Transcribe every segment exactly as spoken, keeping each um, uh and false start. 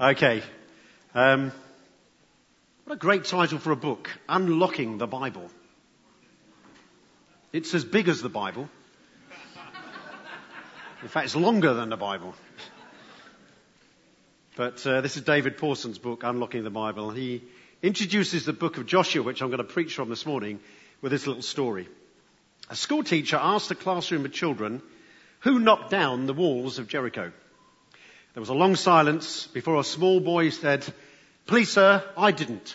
Okay. Um, what a great title for a book, Unlocking the Bible. It's as big as the Bible. In fact, it's longer than the Bible. But uh, this is David Pawson's book, Unlocking the Bible. He introduces the book of Joshua, which I'm going to preach from this morning, with this little story. A school teacher asked a classroom of children, who knocked down the walls of Jericho? There was a long silence before a small boy said, please, sir, I didn't.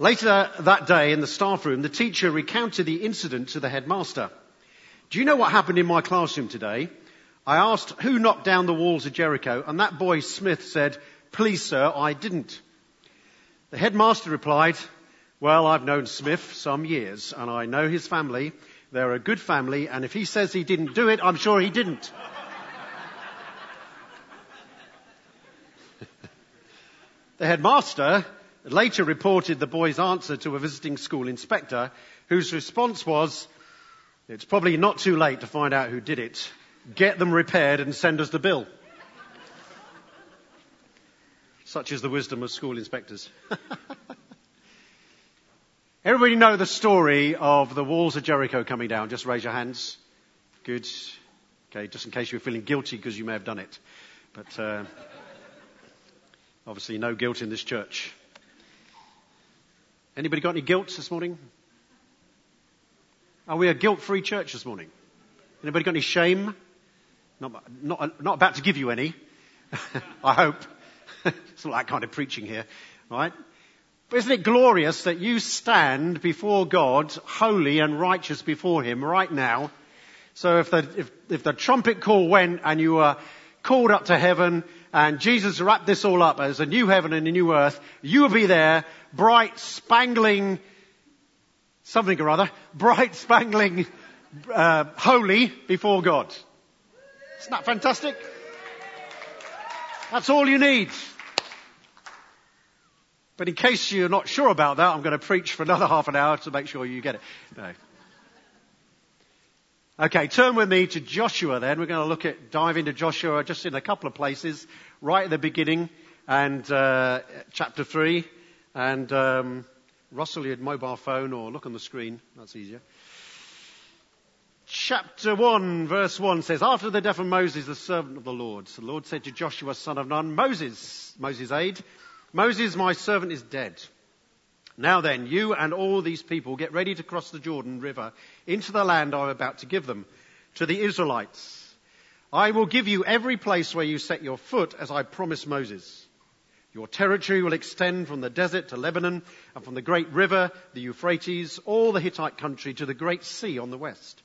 Later that day in the staff room, the teacher recounted the incident to the headmaster. Do you know what happened in my classroom today? I asked, who knocked down the walls of Jericho? And that boy, Smith, said, please, sir, I didn't. The headmaster replied, well, I've known Smith some years and I know his family. They're a good family, and if he says he didn't do it, I'm sure he didn't. The headmaster later reported the boy's answer to a visiting school inspector, whose response was, it's probably not too late to find out who did it. Get them repaired and send us the bill. Such is the wisdom of school inspectors. Everybody know the story of the walls of Jericho coming down? Just raise your hands. Good. Okay, just in case you're feeling guilty because you may have done it. But uh, obviously no guilt in this church. Anybody got any guilt this morning? Are we a guilt-free church this morning? Anybody got any shame? Not, not, not about to give you any. I hope. It's not that kind of preaching here, right? Isn't it glorious that you stand before God, holy and righteous before him right now? So if the, if, if the trumpet call went and you were called up to heaven and Jesus wrapped this all up as a new heaven and a new earth, you would be there, bright, spangling, something or other, bright, spangling, uh, holy before God. Isn't that fantastic? That's all you need. But in case you're not sure about that, I'm going to preach for another half an hour to make sure you get it. No. Okay, turn with me to Joshua then. We're going to look at, dive into Joshua just in a couple of places, right at the beginning, and uh, chapter three. And um, rustle your mobile phone or look on the screen, that's easier. Chapter one, verse one says, after the death of Moses, the servant of the Lord, so the Lord said to Joshua, son of Nun, Moses, Moses' aide, Moses, my servant, is dead. Now then, you and all these people get ready to cross the Jordan River into the land I am about to give them, to the Israelites. I will give you every place where you set your foot, as I promised Moses. Your territory will extend from the desert to Lebanon, and from the great river, the Euphrates, all the Hittite country to the great sea on the west.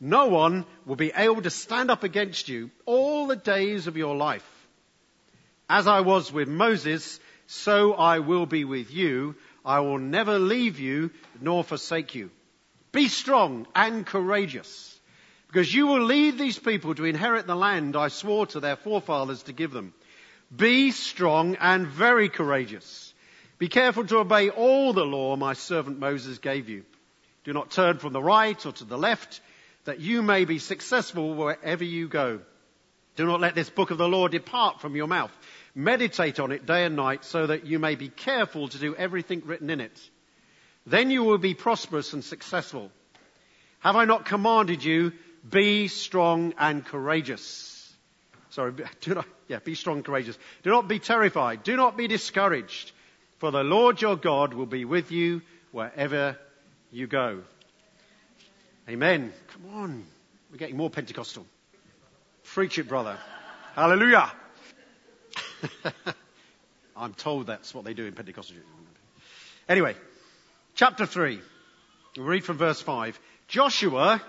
No one will be able to stand up against you all the days of your life. As I was with Moses, so I will be with you. I will never leave you nor forsake you. Be strong and courageous, because you will lead these people to inherit the land I swore to their forefathers to give them. Be strong and very courageous. Be careful to obey all the law my servant Moses gave you. Do not turn from the right or to the left, that you may be successful wherever you go. Do not let this book of the law depart from your mouth. Meditate on it day and night, so that you may be careful to do everything written in it. Then you will be prosperous and successful. Have I not commanded you, be strong and courageous? Sorry, do not, yeah, be strong and courageous. Do not be terrified. Do not be discouraged. For the Lord your God will be with you wherever you go. Amen. Come on. We're getting more Pentecostal. Preach it, brother. Hallelujah. I'm told that's what they do in Pentecostal. Anyway, chapter three. We'll read from verse five. Joshua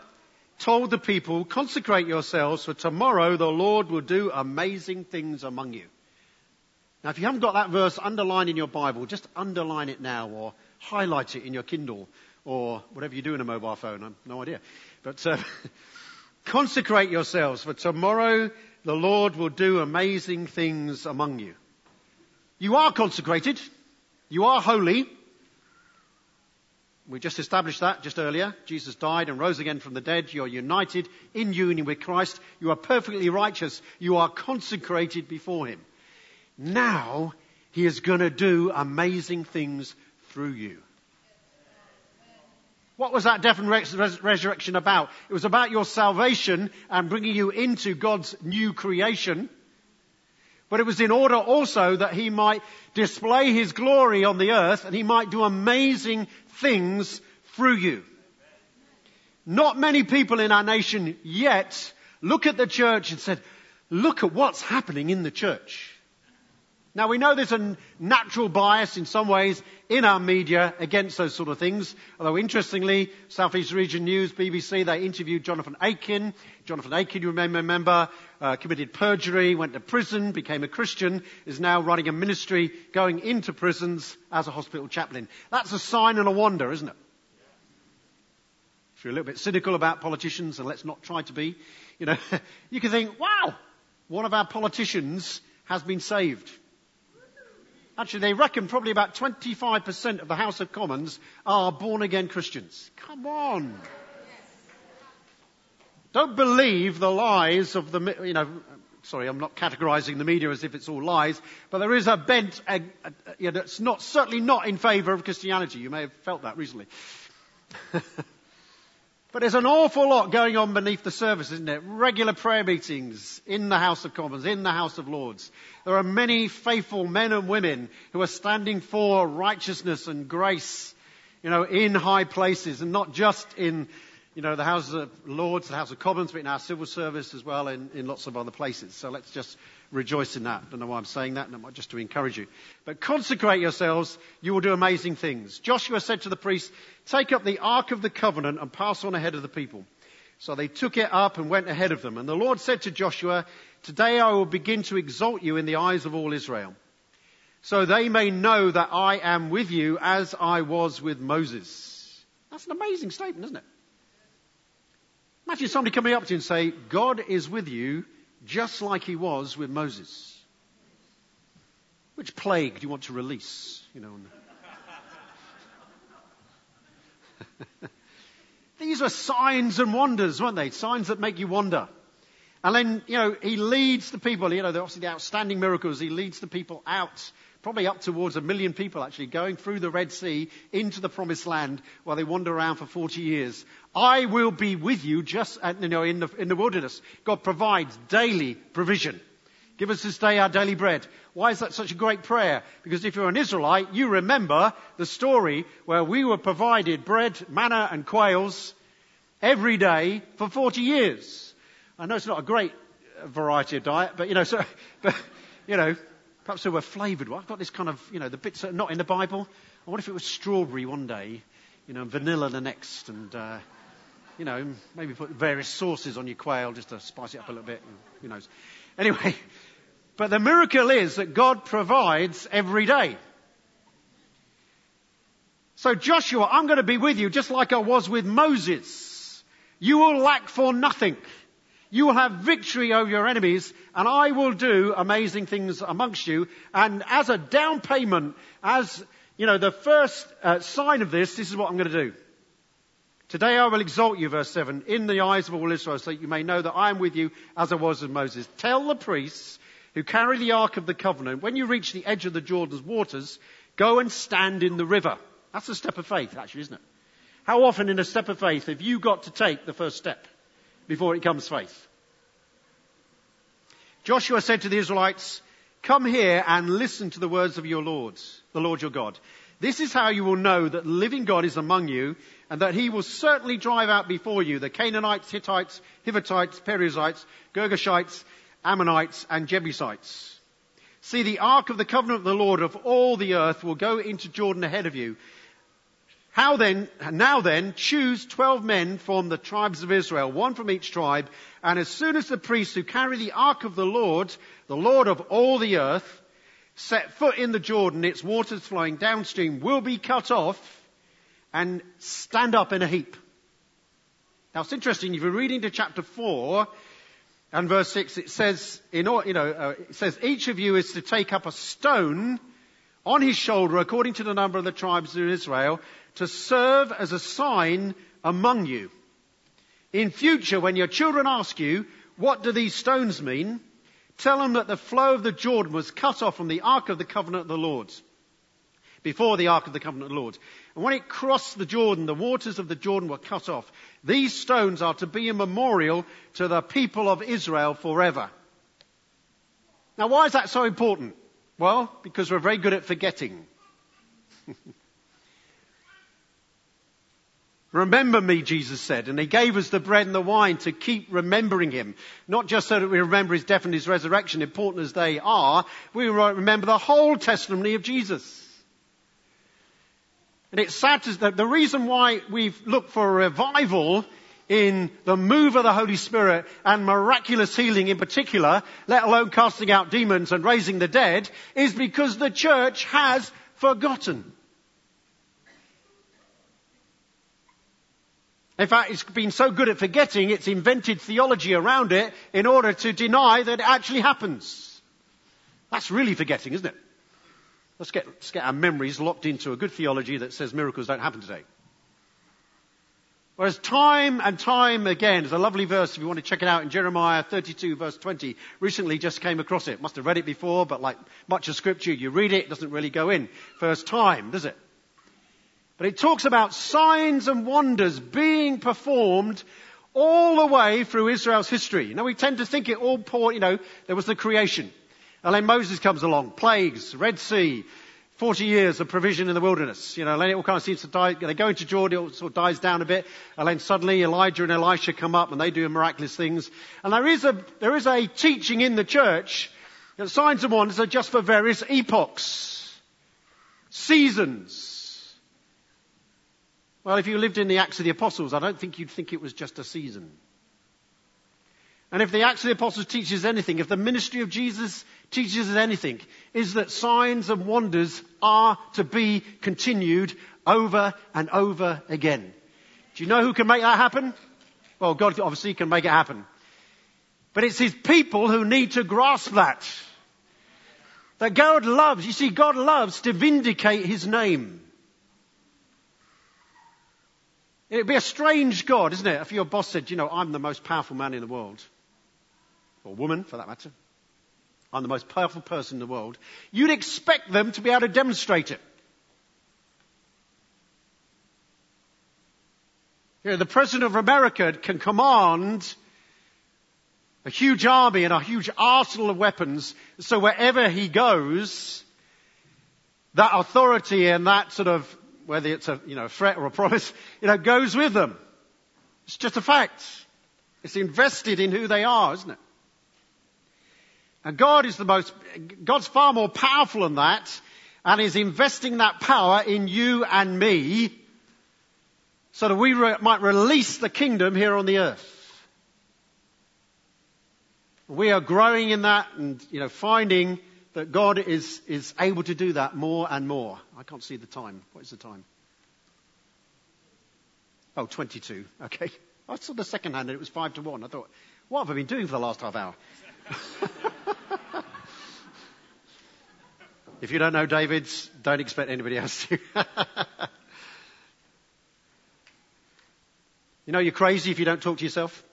told the people, consecrate yourselves, for tomorrow the Lord will do amazing things among you. Now, if you haven't got that verse underlined in your Bible, just underline it now or highlight it in your Kindle or whatever you do in a mobile phone. I have no idea. But... Uh, consecrate yourselves, for tomorrow the Lord will do amazing things among you. You are consecrated. You are holy. We just established that just earlier. Jesus died and rose again from the dead. You're united in union with Christ. You are perfectly righteous. You are consecrated before him. Now he is going to do amazing things through you. What was that death and res- res- resurrection about? It was about your salvation and bringing you into God's new creation. But it was in order also that he might display his glory on the earth, and he might do amazing things through you. Not many people in our nation yet look at the church and said, look at what's happening in the church. Now we know there's a natural bias in some ways in our media against those sort of things. Although interestingly, Southeast Region News, B B C, they interviewed Jonathan Aiken. Jonathan Aiken, you may remember, uh, committed perjury, went to prison, became a Christian, is now running a ministry going into prisons as a hospital chaplain. That's a sign and a wonder, isn't it? If you're a little bit cynical about politicians, and let's not try to be, you know, you can think, wow, one of our politicians has been saved. Actually, they reckon probably about twenty-five percent of the House of Commons are born-again Christians. Come on. Don't believe the lies of the, you know, sorry, I'm not categorizing the media as if it's all lies, but there is a bent, a, a, you know, it's not, certainly not in favor of Christianity. You may have felt that recently. But there's an awful lot going on beneath the surface, isn't there? Regular prayer meetings in the House of Commons, in the House of Lords. There are many faithful men and women who are standing for righteousness and grace, you know, in high places, and not just in, you know, the House of Lords, the House of Commons, but in our civil service as well, and in lots of other places. So let's just rejoice in that. I don't know why I'm saying that, and just to encourage you. But consecrate yourselves, you will do amazing things. Joshua said to the priests, take up the Ark of the Covenant and pass on ahead of the people. So they took it up and went ahead of them. And the Lord said to Joshua, today I will begin to exalt you in the eyes of all Israel, so they may know that I am with you as I was with Moses. That's an amazing statement, isn't it? Imagine somebody coming up to you and say, God is with you just like he was with Moses. Which plague do you want to release? You know. The... These are signs and wonders, weren't they? Signs that make you wonder. And then, you know, he leads the people, you know, obviously the outstanding miracles. He leads the people out, probably up towards a million people actually, going through the Red Sea into the Promised Land while they wander around for forty years. I will be with you just, at, you know, in the, in the wilderness. God provides daily provision. Give us this day our daily bread. Why is that such a great prayer? Because if you're an Israelite, you remember the story where we were provided bread, manna and quails every day for forty years. I know it's not a great variety of diet, but you know, so, but, you know, perhaps they were flavoured. Well, I've got this kind of, you know, the bits that are not in the Bible. I wonder if it was strawberry one day, you know, and vanilla the next, and, uh, you know, maybe put various sauces on your quail just to spice it up a little bit. Who knows? Anyway, but the miracle is that God provides every day. So Joshua, I'm going to be with you just like I was with Moses. You will lack for nothing. You will have victory over your enemies, and I will do amazing things amongst you. And as a down payment, as, you know, the first uh, sign of this, this is what I'm going to do. Today I will exalt you, verse seven, in the eyes of all Israel, so that you may know that I am with you as I was with Moses. Tell the priests who carry the Ark of the Covenant, when you reach the edge of the Jordan's waters, go and stand in the river. That's a step of faith, actually, isn't it? How often in a step of faith have you got to take the first step before it comes faith? Joshua said to the Israelites, come here and listen to the words of your Lord, the Lord your God. This is how you will know that the living God is among you, and that he will certainly drive out before you the Canaanites, Hittites, Hivotites, Perizzites, Girgashites, Ammonites, and Jebusites. See, the Ark of the Covenant of the Lord of all the earth will go into Jordan ahead of you. How then, now then, choose twelve men from the tribes of Israel, one from each tribe, and as soon as the priests who carry the Ark of the Lord, the Lord of all the earth, set foot in the Jordan, its waters flowing downstream will be cut off and stand up in a heap. Now it's interesting, if you're reading to chapter four and verse six, it says, in, you know, uh, it says each of you is to take up a stone on his shoulder, according to the number of the tribes of Israel, to serve as a sign among you. In future, when your children ask you, what do these stones mean? Tell them that the flow of the Jordan was cut off from the Ark of the Covenant of the Lord's. Before the Ark of the Covenant of the Lord's. And when it crossed the Jordan, the waters of the Jordan were cut off. These stones are to be a memorial to the people of Israel forever. Now, why is that so important? Well, because we're very good at forgetting. Remember me, Jesus said, and he gave us the bread and the wine to keep remembering him. Not just so that we remember his death and his resurrection, important as they are, we remember the whole testimony of Jesus. And it's sad that the reason why we've looked for a revival in the move of the Holy Spirit and miraculous healing in particular, let alone casting out demons and raising the dead, is because the church has forgotten. In fact, it's been so good at forgetting, it's invented theology around it in order to deny that it actually happens. That's really forgetting, isn't it? Let's get, let's get our memories locked into a good theology that says miracles don't happen today. Whereas time and time again, there's a lovely verse, if you want to check it out, in Jeremiah thirty-two, verse twenty. Recently just came across it. Must have read it before, but like much of Scripture, you read it, it doesn't really go in first time, does it? But it talks about signs and wonders being performed all the way through Israel's history. Now, we tend to think it all poor, you know, there was the creation. And then Moses comes along, plagues, Red Sea, forty years of provision in the wilderness. You know, and then it all kind of seems to die. They go into Jordan, it all sort of dies down a bit. And then suddenly Elijah and Elisha come up and they do miraculous things. And there is a, there is a teaching in the church that signs and wonders are just for various epochs, seasons. Well, if you lived in the Acts of the Apostles, I don't think you'd think it was just a season. And if the Acts of the Apostles teaches anything, if the ministry of Jesus teaches us anything, is that signs and wonders are to be continued over and over again. Do you know who can make that happen? Well, God obviously can make it happen. But it's his people who need to grasp that. That God loves, you see, God loves to vindicate his name. It'd be a strange God, isn't it, if your boss said, you know, I'm the most powerful man in the world. Or woman, for that matter. I'm the most powerful person in the world. You'd expect them to be able to demonstrate it. You know, the President of America can command a huge army and a huge arsenal of weapons, so wherever he goes, that authority and that sort of, whether it's a, you know, a threat or a promise, you know, goes with them. It's just a fact. It's invested in who they are, isn't it? And God is the most, God's far more powerful than that, and is investing that power in you and me, so that we re- might release the kingdom here on the earth. We are growing in that, and you know, finding that God is, is able to do that more and more. I can't see the time. What is the time? Oh, twenty-two. Okay. I saw the second hand and it was five to one. I thought, what have I been doing for the last half hour? If you don't know David, don't expect anybody else to. You know, you're crazy if you don't talk to yourself.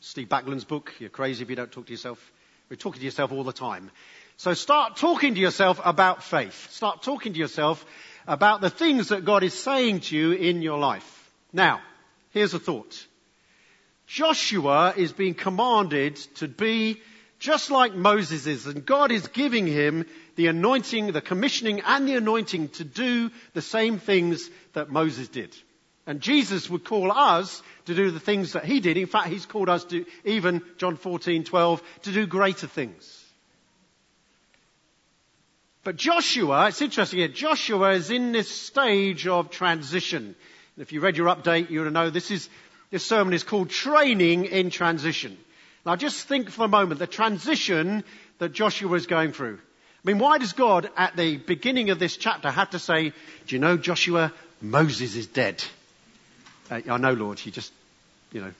Steve Backlund's book, You're Crazy If You Don't Talk to Yourself. We're talking to yourself all the time. So start talking to yourself about faith. Start talking to yourself about the things that God is saying to you in your life. Now, here's a thought. Joshua is being commanded to be just like Moses is, and God is giving him the anointing, the commissioning and the anointing to do the same things that Moses did. And Jesus would call us to do the things that he did. In fact, he's called us to, even John fourteen, twelve, to do greater things. But Joshua, it's interesting here, Joshua is in this stage of transition. And if you read your update, you would have known this is, this sermon is called Training in Transition. Now just think for a moment, the transition that Joshua is going through. I mean, why does God at the beginning of this chapter have to say, do you know, Joshua, Moses is dead? I know, Lord, you just, you know,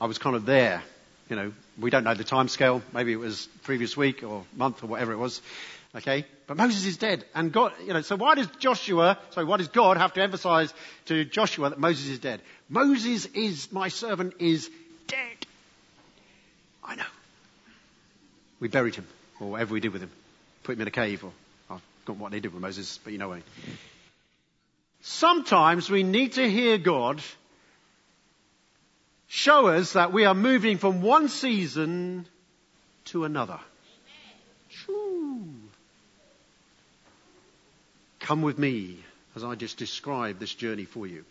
I was kind of there. you know, we don't know the time scale. Maybe it was previous week or month or whatever it was. Okay. But Moses is dead. And God, you know, so why does Joshua, so why does God have to emphasize to Joshua that Moses is dead? Moses is, my servant is dead. I know. We buried him, or whatever we did with him. Put him in a cave, or I've forgotten what they did with Moses, but you know what I mean. Sometimes we need to hear God show us that we are moving from one season to another. True. Come with me as I just describe this journey for you.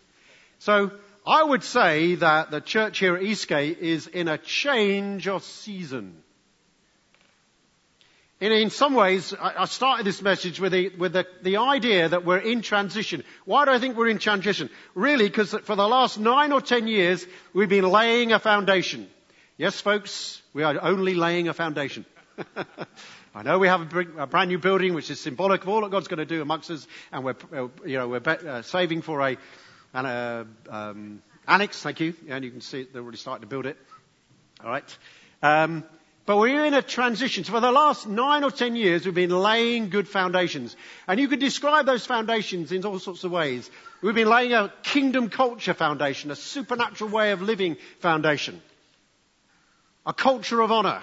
So I would say that the church here at Eastgate is in a change of season. And in some ways, I started this message with the, with the, the idea that we're in transition. Why do I think we're in transition? Really, because for the last nine or ten years, we've been laying a foundation. Yes, folks, we are only laying a foundation. I know we have a, big, a brand new building, which is symbolic of all that God's going to do amongst us, and we're, you know, we're be, uh, saving for a, an uh, um, annex. Thank you, and you can see it, they're already starting to build it. All right. Um, But we're in a transition. So for the last nine or ten years, we've been laying good foundations. And you could describe those foundations in all sorts of ways. We've been laying a kingdom culture foundation, a supernatural way of living foundation, a culture of honor.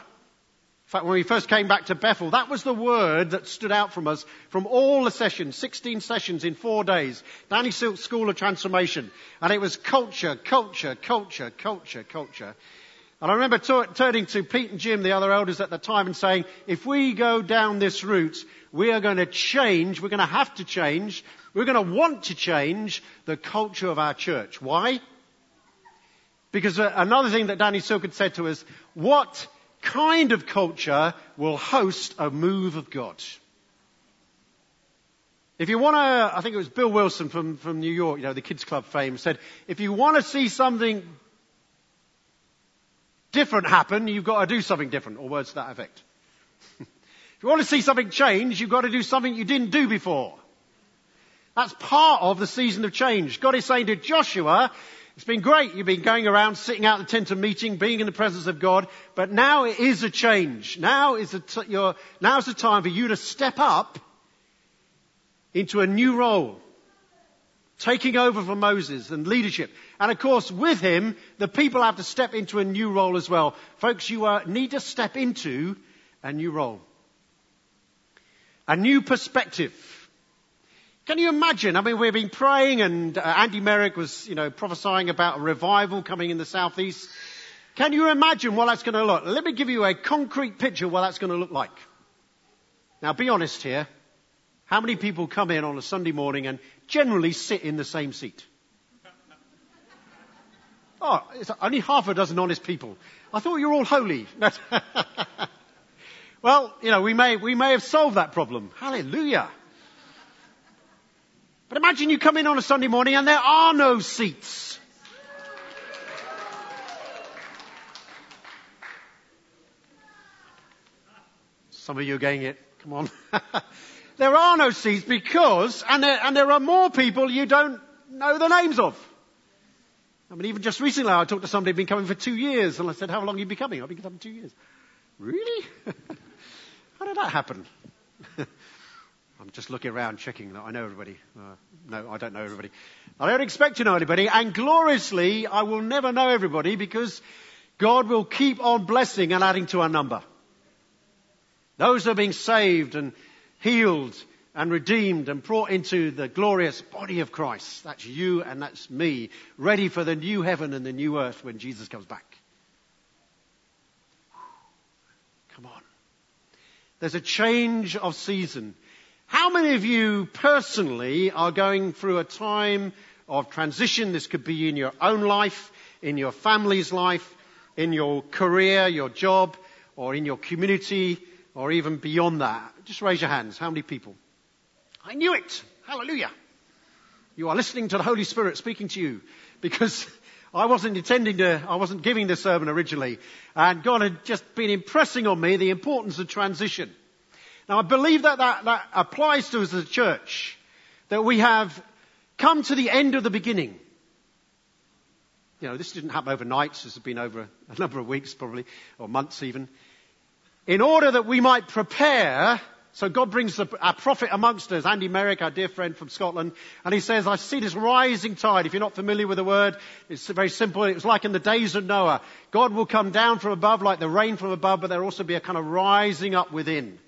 In fact, when we first came back to Bethel, that was the word that stood out from us from all the sessions, sixteen sessions in four days, Danny Silk School of Transformation. And it was culture, culture, culture, culture, culture. And I remember t- turning to Pete and Jim, the other elders at the time, and saying, if we go down this route, we are going to change, we're going to have to change, we're going to want to change the culture of our church. Why? Because uh, another thing that Danny Silk had said to us, what kind of culture will host a move of God? If you want to, I think it was Bill Wilson from, from New York, you know, the Kids Club fame, said, if you want to see something different happen, you've got to do something different, or words to that effect. If you want to see something change, you've got to do something you didn't do before. That's part of the season of change. God is saying to Joshua, it's been great, you've been going around, sitting out the tent of meeting, being in the presence of God, but now it is a change. Now is the, t- your, now's the time for you to step up into a new role, taking over from Moses and leadership. And of course, with him, the people have to step into a new role as well. Folks, you uh, need to step into a new role. A new perspective. Can you imagine? I mean, we've been praying, and uh, Andy Merrick was, you know, prophesying about a revival coming in the southeast. Can you imagine what that's going to look like? Let me give you a concrete picture of what that's going to look like. Now, be honest here. How many people come in on a Sunday morning and generally sit in the same seat? Oh, it's only half a dozen honest people. I thought you were all holy. Well, you know, we may, we may have solved that problem. Hallelujah. But imagine you come in on a Sunday morning and there are no seats. Some of you are getting it. Come on. There are no seats because, and there, and there are more people you don't know the names of. I mean, even just recently I talked to somebody who'd been coming for two years, and I said, how long have you been coming? I've been coming two years. Really? How did that happen? I'm just looking around, checking that I know everybody. Uh, no, I don't know everybody. I don't expect to know anybody, and gloriously, I will never know everybody because God will keep on blessing and adding to our number. Those that are being saved and healed and redeemed and brought into the glorious body of Christ. That's you and that's me, ready for the new heaven and the new earth when Jesus comes back. Come on. There's a change of season. How many of you personally are going through a time of transition? This could be in your own life, in your family's life, in your career, your job, or in your community, or even beyond that. Just raise your hands. How many people? I knew it. Hallelujah. You are listening to the Holy Spirit speaking to you, because I wasn't intending to, I wasn't giving this sermon originally. And God had just been impressing on me the importance of transition. Now I believe that that, that applies to us as a church, that we have come to the end of the beginning. you know, this didn't happen overnight. This has been over a number of weeks probably, or months even. In order that we might prepare, so God brings the, our prophet amongst us, Andy Merrick, our dear friend from Scotland, and he says, I see this rising tide. If you're not familiar with the word, it's very simple. It was like in the days of Noah. God will come down from above like the rain from above, but there will also be a kind of rising up within.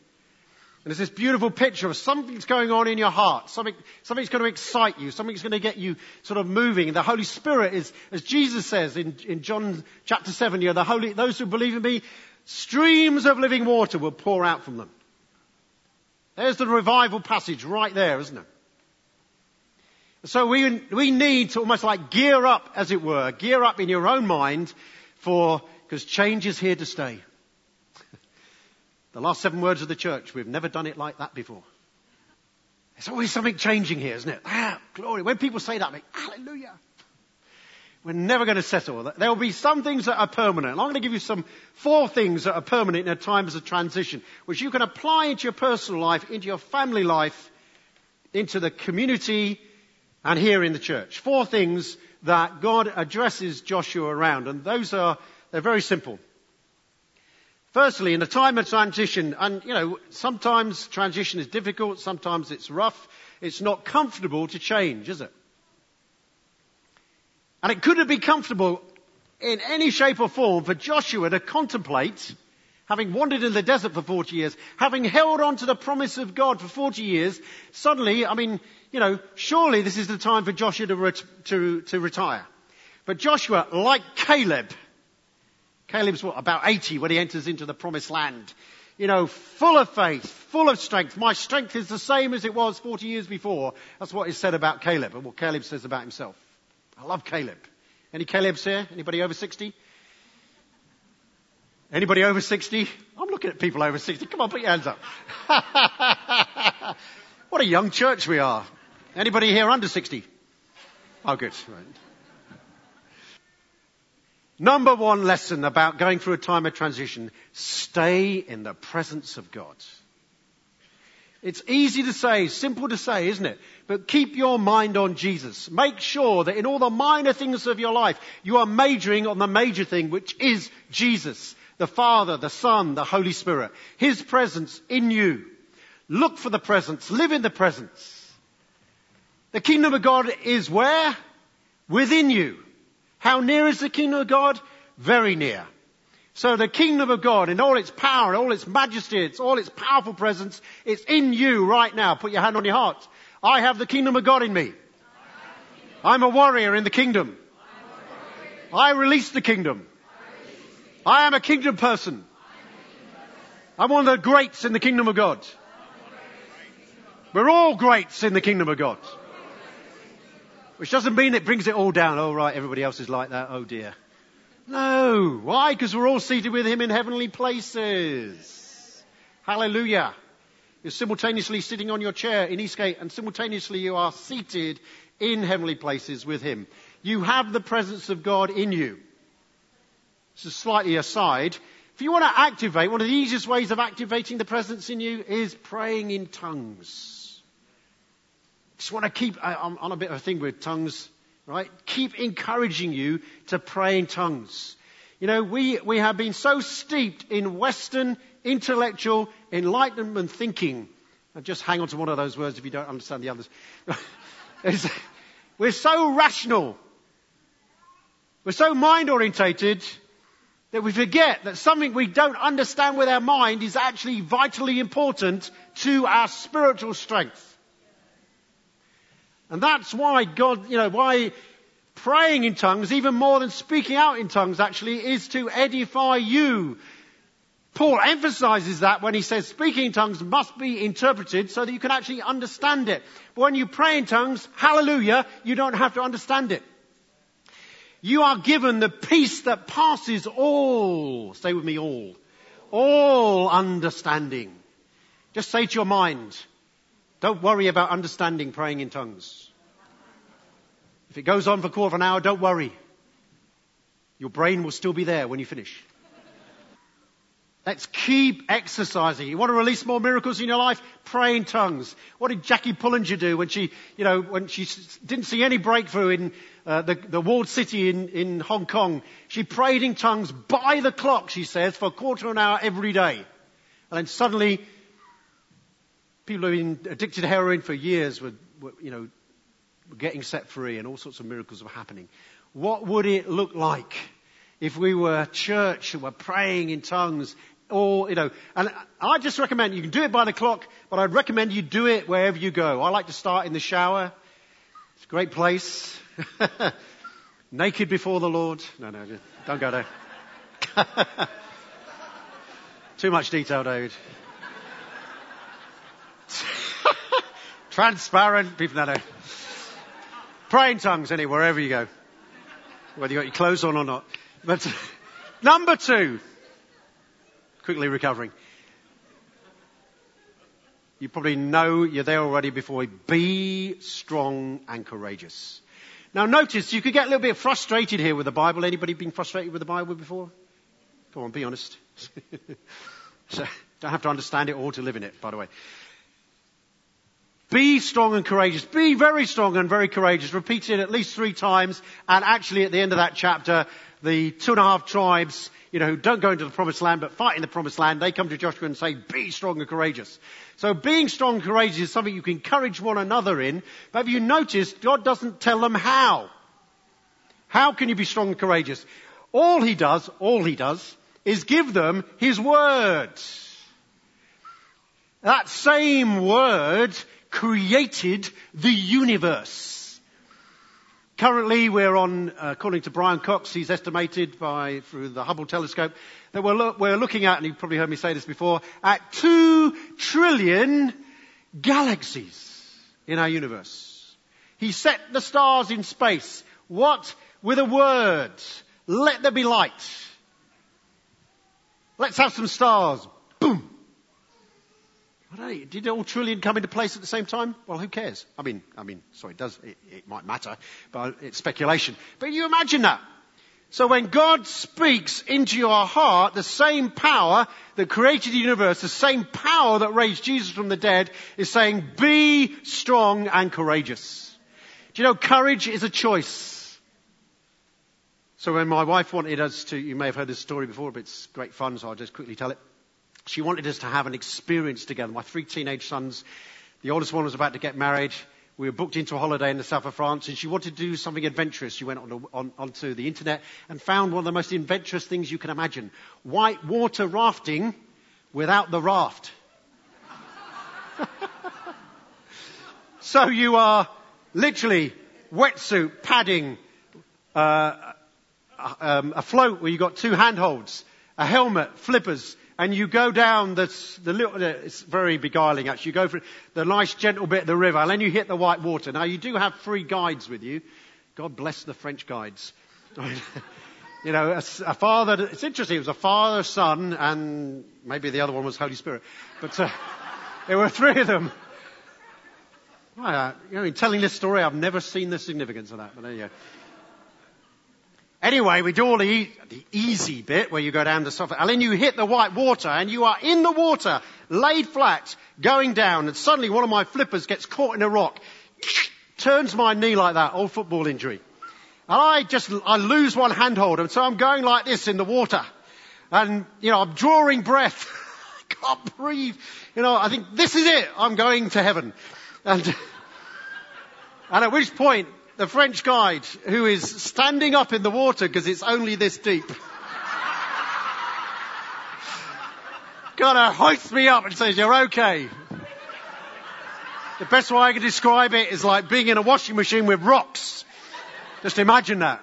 And there's this beautiful picture of something's going on in your heart. Something, something's going to excite you. Something's going to get you sort of moving. The Holy Spirit is, as Jesus says in, in John chapter seven, you know, the Holy, those who believe in me, streams of living water will pour out from them. There's the revival passage right there, isn't it? So we we need to almost like gear up, as it were, gear up in your own mind for, because change is here to stay. The last seven words of the church, we've never done it like that before. There's always something changing here, isn't it? Ah, glory. When people say that, I'm like, hallelujah. We're never going to settle. There will be some things that are permanent. And I'm going to give you some four things that are permanent in a time of transition, which you can apply into your personal life, into your family life, into the community, and here in the church. Four things that God addresses Joshua around, and those are, they're very simple. Firstly, in a time of transition, and you know, sometimes transition is difficult, sometimes it's rough, it's not comfortable to change, is it? And it couldn't be comfortable in any shape or form for Joshua to contemplate, having wandered in the desert for forty years, having held on to the promise of God for forty years, suddenly, I mean, you know, surely this is the time for Joshua to, ret- to, to retire. But Joshua, like Caleb, Caleb's what, about eighty when he enters into the promised land, you know, full of faith, full of strength. My strength is the same as it was forty years before. That's what is said about Caleb and what Caleb says about himself. I love Caleb. Any Calebs here? Anybody over sixty? Anybody over sixty? I'm looking at people over sixty. Come on, put your hands up. What a young church we are. Anybody here under sixty? Oh, good. Right. Number one lesson about going through a time of transition. Stay in the presence of God. It's easy to say, simple to say, isn't it? But keep your mind on Jesus. Make sure that in all the minor things of your life, you are majoring on the major thing, which is Jesus, the Father, the Son, the Holy Spirit. His presence in you. Look for the presence. Live in the presence. The kingdom of God is where? Within you. How near is the kingdom of God? Very near. So the kingdom of God, in all its power, in all its majesty, it's all its powerful presence, it's in you right now. Put your hand on your heart. I have the kingdom of God in me. I'm a warrior in the kingdom. I release the kingdom. I am a kingdom person. I'm one of the greats in the kingdom of God. We're all greats in the kingdom of God. Which doesn't mean it brings it all down. Oh, right, everybody else is like that. Oh, dear. No. Why? Because we're all seated with him in heavenly places. Hallelujah. You're simultaneously sitting on your chair in Eastgate and simultaneously you are seated in heavenly places with him. You have the presence of God in you. This is slightly aside. If you want to activate, one of the easiest ways of activating the presence in you is praying in tongues. Just want to keep, I'm on a bit of a thing with tongues. Right? Keep encouraging you to pray in tongues. You know, we, we have been so steeped in Western intellectual enlightenment thinking. And just hang on to one of those words if you don't understand the others. We're so rational. We're so mind orientated that we forget that something we don't understand with our mind is actually vitally important to our spiritual strength. And that's why God, you know, why praying in tongues, even more than speaking out in tongues actually, is to edify you. Paul emphasizes that when he says speaking in tongues must be interpreted so that you can actually understand it. But when you pray in tongues, hallelujah, you don't have to understand it. You are given the peace that passes all, stay with me, all, all understanding. Just say to your mind, don't worry about understanding praying in tongues. If it goes on for a quarter of an hour, don't worry. Your brain will still be there when you finish. Let's keep exercising. You want to release more miracles in your life? Pray in tongues. What did Jackie Pullinger do when she, you know, when she didn't see any breakthrough in uh, the, the walled city in, in Hong Kong? She prayed in tongues by the clock, she says, for a quarter of an hour every day. And then suddenly, people who've been addicted to heroin for years were, were, you know, were getting set free, and all sorts of miracles were happening. What would it look like if we were a church and were praying in tongues? Or, you know, and I just recommend you can do it by the clock, but I'd recommend you do it wherever you go. I like to start in the shower. It's a great place. Naked before the Lord. No, no, don't go there. Too much detail, David. Transparent. People, no, no. Pray in tongues anywhere, wherever you go. Whether you got your clothes on or not. But number two. Quickly recovering. You probably know you're there already before. Be strong and courageous. Now notice, you could get a little bit frustrated here with the Bible. Anybody been frustrated with the Bible before? Come on, be honest. So, don't have to understand it all to live in it, by the way. Be strong and courageous. Be very strong and very courageous. Repeat it at least three times. And actually at the end of that chapter, the two and a half tribes, you know, who don't go into the promised land, but fight in the promised land, they come to Joshua and say, be strong and courageous. So being strong and courageous is something you can encourage one another in. But have you noticed, God doesn't tell them how. How can you be strong and courageous? All he does, all he does, is give them his word. That same word created the universe. Currently, we're on, uh, according to Brian Cox, he's estimated by, through the Hubble telescope, that we're, lo- we're looking at, and you've probably heard me say this before, at two trillion galaxies in our universe. He set the stars in space. What? With a word. Let there be light. Let's have some stars. Boom. I don't know, did all trillion come into place at the same time? Well, who cares? I mean, I mean, sorry, it does, it, it might matter, but it's speculation. But you imagine that. So when God speaks into your heart, the same power that created the universe, the same power that raised Jesus from the dead, is saying, be strong and courageous. Do you know, courage is a choice. So when my wife wanted us to, you may have heard this story before, but it's great fun, so I'll just quickly tell it. She wanted us to have an experience together. My three teenage sons, the oldest one was about to get married. We were booked into a holiday in the south of France, and she wanted to do something adventurous. She went on to, on, onto the internet and found one of the most adventurous things you can imagine. White water rafting without the raft. So you are literally wetsuit, padding, uh, um, a float where you've got two handholds, a helmet, flippers, and you go down the, the little, it's very beguiling actually, you go for the nice gentle bit of the river, and then you hit the white water. Now you do have three guides with you. God bless the French guides. You know, a, a father, it's interesting, it was a father, son, and maybe the other one was Holy Spirit. But uh, there were three of them. Well, you know, in telling this story, I've never seen the significance of that, but there you go. Anyway, we do all the, e- the easy bit where you go down the soft, and then you hit the white water and you are in the water, laid flat, going down, and suddenly one of my flippers gets caught in a rock, turns my knee like that, old football injury. And I just, I lose one handhold, and so I'm going like this in the water. And, you know, I'm drawing breath. I can't breathe. You know, I think, this is it, I'm going to heaven. And, and at which point, the French guide, who is standing up in the water because it's only this deep, kind of hoists me up and says, you're okay. The best way I can describe it is like being in a washing machine with rocks. Just imagine that.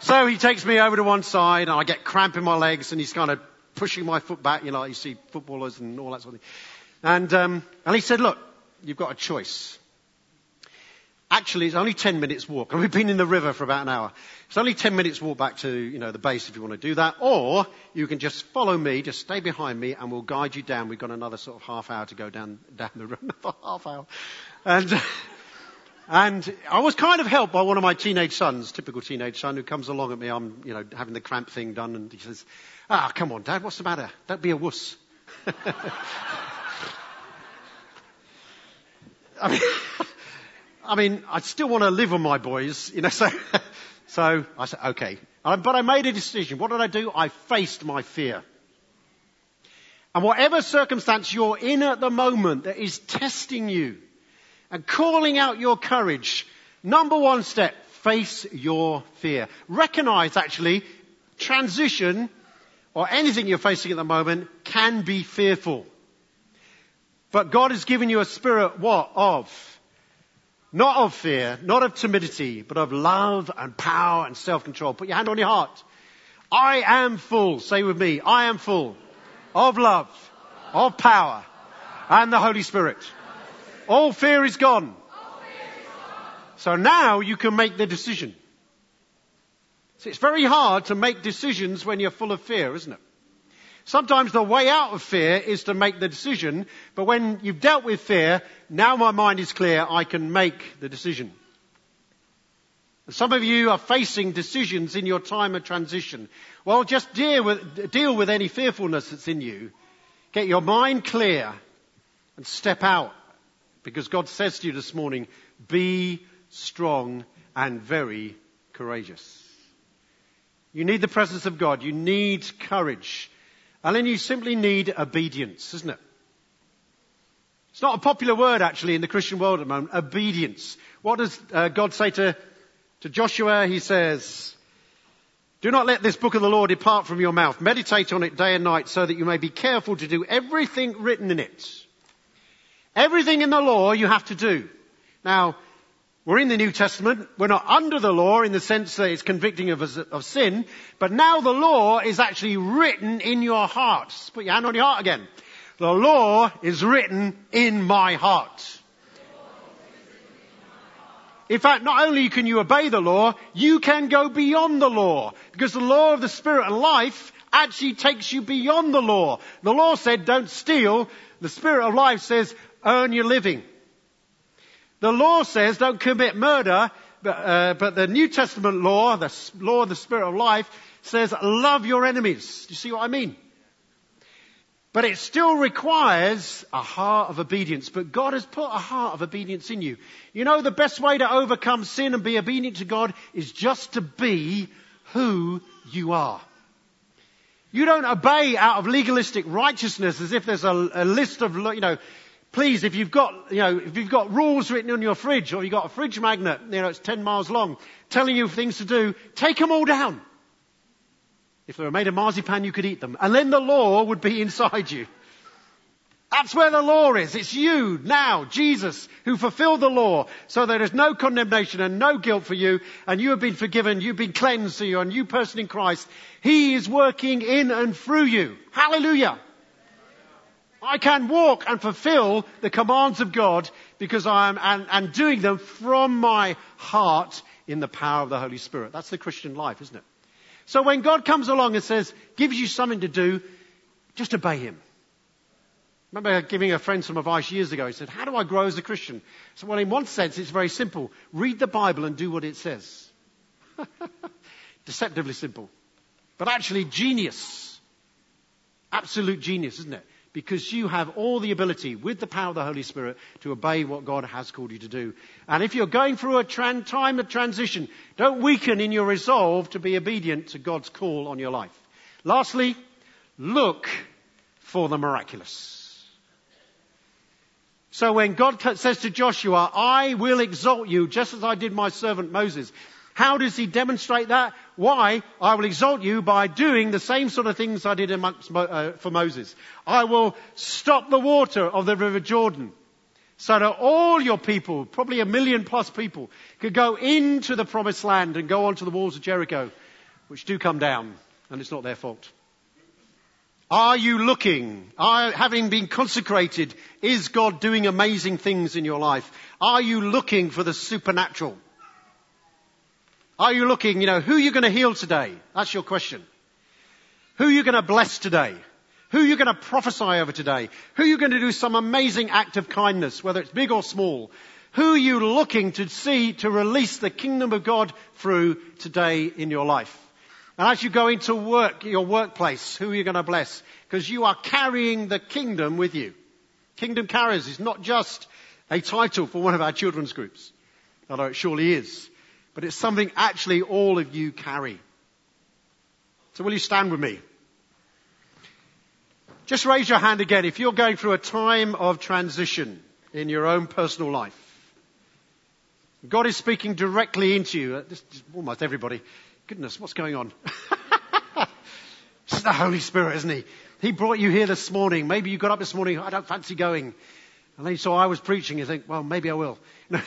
So he takes me over to one side, and I get cramp in my legs, and he's kind of pushing my foot back, you know, like you see footballers and all that sort of thing. And, um, and he said, look, you've got a choice. Actually, it's only ten minutes walk. And we've been in the river for about an hour. It's only ten minutes walk back to, you know, the base if you want to do that. Or you can just follow me, just stay behind me, and we'll guide you down. We've got another sort of half hour to go down, down the river. Another half hour. And And I was kind of helped by one of my teenage sons, typical teenage son, who comes along at me. I'm, you know, having the cramp thing done, and he says, "Ah, come on, Dad, what's the matter? Don't be a wuss." I mean, I mean, I still want to live on my boys, you know. So, so I said, "Okay," but I made a decision. What did I do? I faced my fear. And whatever circumstance you're in at the moment that is testing you and calling out your courage, number one step, face your fear. Recognize, actually, transition or anything you're facing at the moment can be fearful. But God has given you a spirit, what? Of? Not of fear, not of timidity, but of love and power and self-control. Put your hand on your heart. I am full. Say with me, I am full of love, of power, and the Holy Spirit. All fear is gone. So now you can make the decision. So it's very hard to make decisions when you're full of fear, isn't it? Sometimes the way out of fear is to make the decision, but when you've dealt with fear, now my mind is clear, I can make the decision. And some of you are facing decisions in your time of transition. Well, just deal with, deal with any fearfulness that's in you. Get your mind clear and step out. Because God says to you this morning, be strong and very courageous. You need the presence of God. You need courage. And then you simply need obedience, isn't it? It's not a popular word, actually, in the Christian world at the moment. Obedience. What does uh, God say to, to Joshua? He says, do not let this book of the law depart from your mouth. Meditate on it day and night so that you may be careful to do everything written in it. Everything in the law you have to do. Now, we're in the New Testament. We're not under the law in the sense that it's convicting of, of sin. But now the law is actually written in your heart. Put your hand on your heart again. The law is written in my heart. In fact, not only can you obey the law, you can go beyond the law. Because the law of the Spirit and life actually takes you beyond the law. The law said, don't steal. The Spirit of life says, earn your living. The law says don't commit murder, but, uh, but the New Testament law, the law of the Spirit of life, says love your enemies. Do you see what I mean? But it still requires a heart of obedience. But God has put a heart of obedience in you. You know, the best way to overcome sin and be obedient to God is just to be who you are. You don't obey out of legalistic righteousness as if there's a, a list of, you know, please, if you've got, you know, if you've got rules written on your fridge or you've got a fridge magnet, you know, it's ten miles long, telling you things to do, take them all down. If they were made of marzipan, you could eat them. And then the law would be inside you. That's where the law is. It's you now, Jesus, who fulfilled the law. So there is no condemnation and no guilt for you. And you have been forgiven. You've been cleansed. So you're a new person in Christ. He is working in and through you. Hallelujah. I can walk and fulfill the commands of God because I am and, and doing them from my heart in the power of the Holy Spirit. That's the Christian life, isn't it? So when God comes along and says, gives you something to do, just obey him. Remember giving a friend some advice years ago. He said, how do I grow as a Christian? So well, in one sense, it's very simple. Read the Bible and do what it says. Deceptively simple. But actually genius. Absolute genius, isn't it? Because you have all the ability with the power of the Holy Spirit to obey what God has called you to do. And if you're going through a tran- time of transition, don't weaken in your resolve to be obedient to God's call on your life. Lastly, look for the miraculous. So when God says to Joshua, I will exalt you just as I did my servant Moses. How does he demonstrate that? Why? I will exalt you by doing the same sort of things I did amongst, uh, for Moses. I will stop the water of the river Jordan so that all your people, probably a million plus people, could go into the promised land and go onto the walls of Jericho, which do come down, and it's not their fault. Are you looking? Are, having been consecrated, is God doing amazing things in your life? Are you looking for the supernatural? Are you looking, you know, who are you going to heal today? That's your question. Who are you going to bless today? Who are you going to prophesy over today? Who are you going to do some amazing act of kindness, whether it's big or small? Who are you looking to see to release the kingdom of God through today in your life? And as you go into work, your workplace, who are you going to bless? Because you are carrying the kingdom with you. Kingdom Carriers is not just a title for one of our children's groups, although it surely is. But it's something actually all of you carry. So will you stand with me? Just raise your hand again if you're going through a time of transition in your own personal life. God is speaking directly into you. This is almost everybody. Goodness, what's going on? This is the Holy Spirit, isn't he? He brought you here this morning. Maybe you got up this morning, I don't fancy going. And then you saw I was preaching, you think, well, maybe I will. No.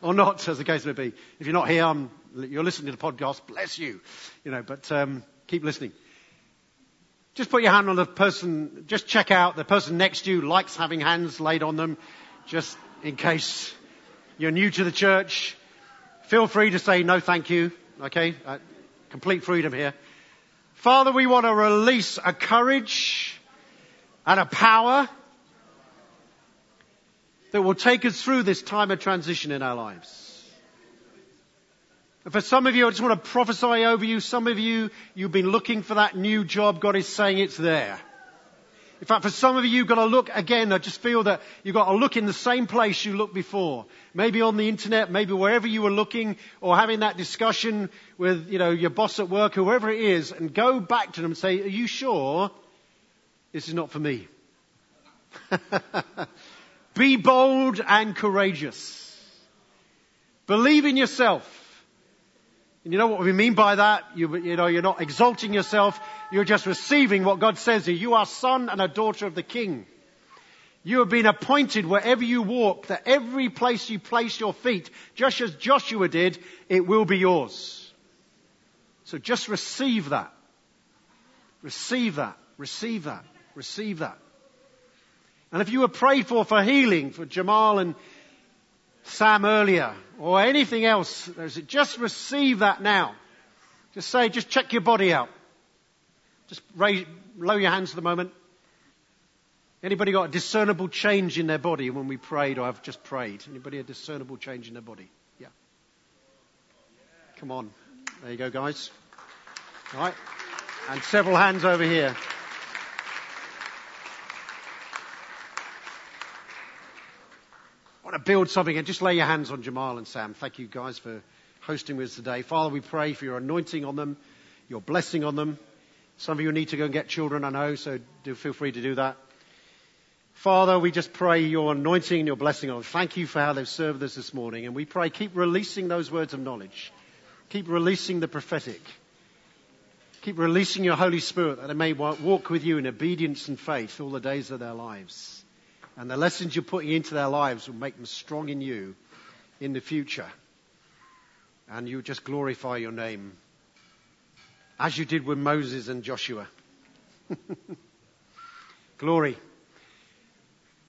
Or not, as the case may be. If you're not here, um, you're listening to the podcast, bless you. You know, but um, keep listening. Just put your hand on the person, just check out the person next to you likes having hands laid on them, just in case you're new to the church. Feel free to say no thank you, okay? Uh, complete freedom here. Father, we want to release a courage and a power that will take us through this time of transition in our lives. And for some of you, I just want to prophesy over you. Some of you, you've been looking for that new job. God is saying it's there. In fact, for some of you, you've got to look again. I just feel that you've got to look in the same place you looked before. Maybe on the internet, maybe wherever you were looking, or having that discussion with, you know, your boss at work, whoever it is, and go back to them and say, are you sure this is not for me? Be bold and courageous. Believe in yourself. And you know what we mean by that? You, you know, you're not exalting yourself. You're just receiving what God says here. You are son and a daughter of the King. You have been appointed wherever you walk, that every place you place your feet, just as Joshua did, it will be yours. So just receive that. Receive that. Receive that. Receive that. And if you were prayed for for healing, for Jamal and Sam earlier, or anything else, just receive that now. Just say, just check your body out. Just raise, lower your hands for the moment. Anybody got a discernible change in their body when we prayed, or I've just prayed? Anybody a discernible change in their body? Yeah. Come on. There you go, guys. All right. And several hands over here. Build something, and just lay your hands on Jamal and Sam. Thank you guys for hosting with us today. Father, we pray for your anointing on them, your blessing on them. Some of you need to go and get children, I know, so do feel free to do that. Father, we just pray your anointing and your blessing on them. Thank you for how they've served us this morning, and we pray keep releasing those words of knowledge. Keep releasing the prophetic. Keep releasing your Holy Spirit, that they may walk with you in obedience and faith all the days of their lives. And the lessons you're putting into their lives will make them strong in you in the future. And you just glorify your name, as you did with Moses and Joshua. Glory.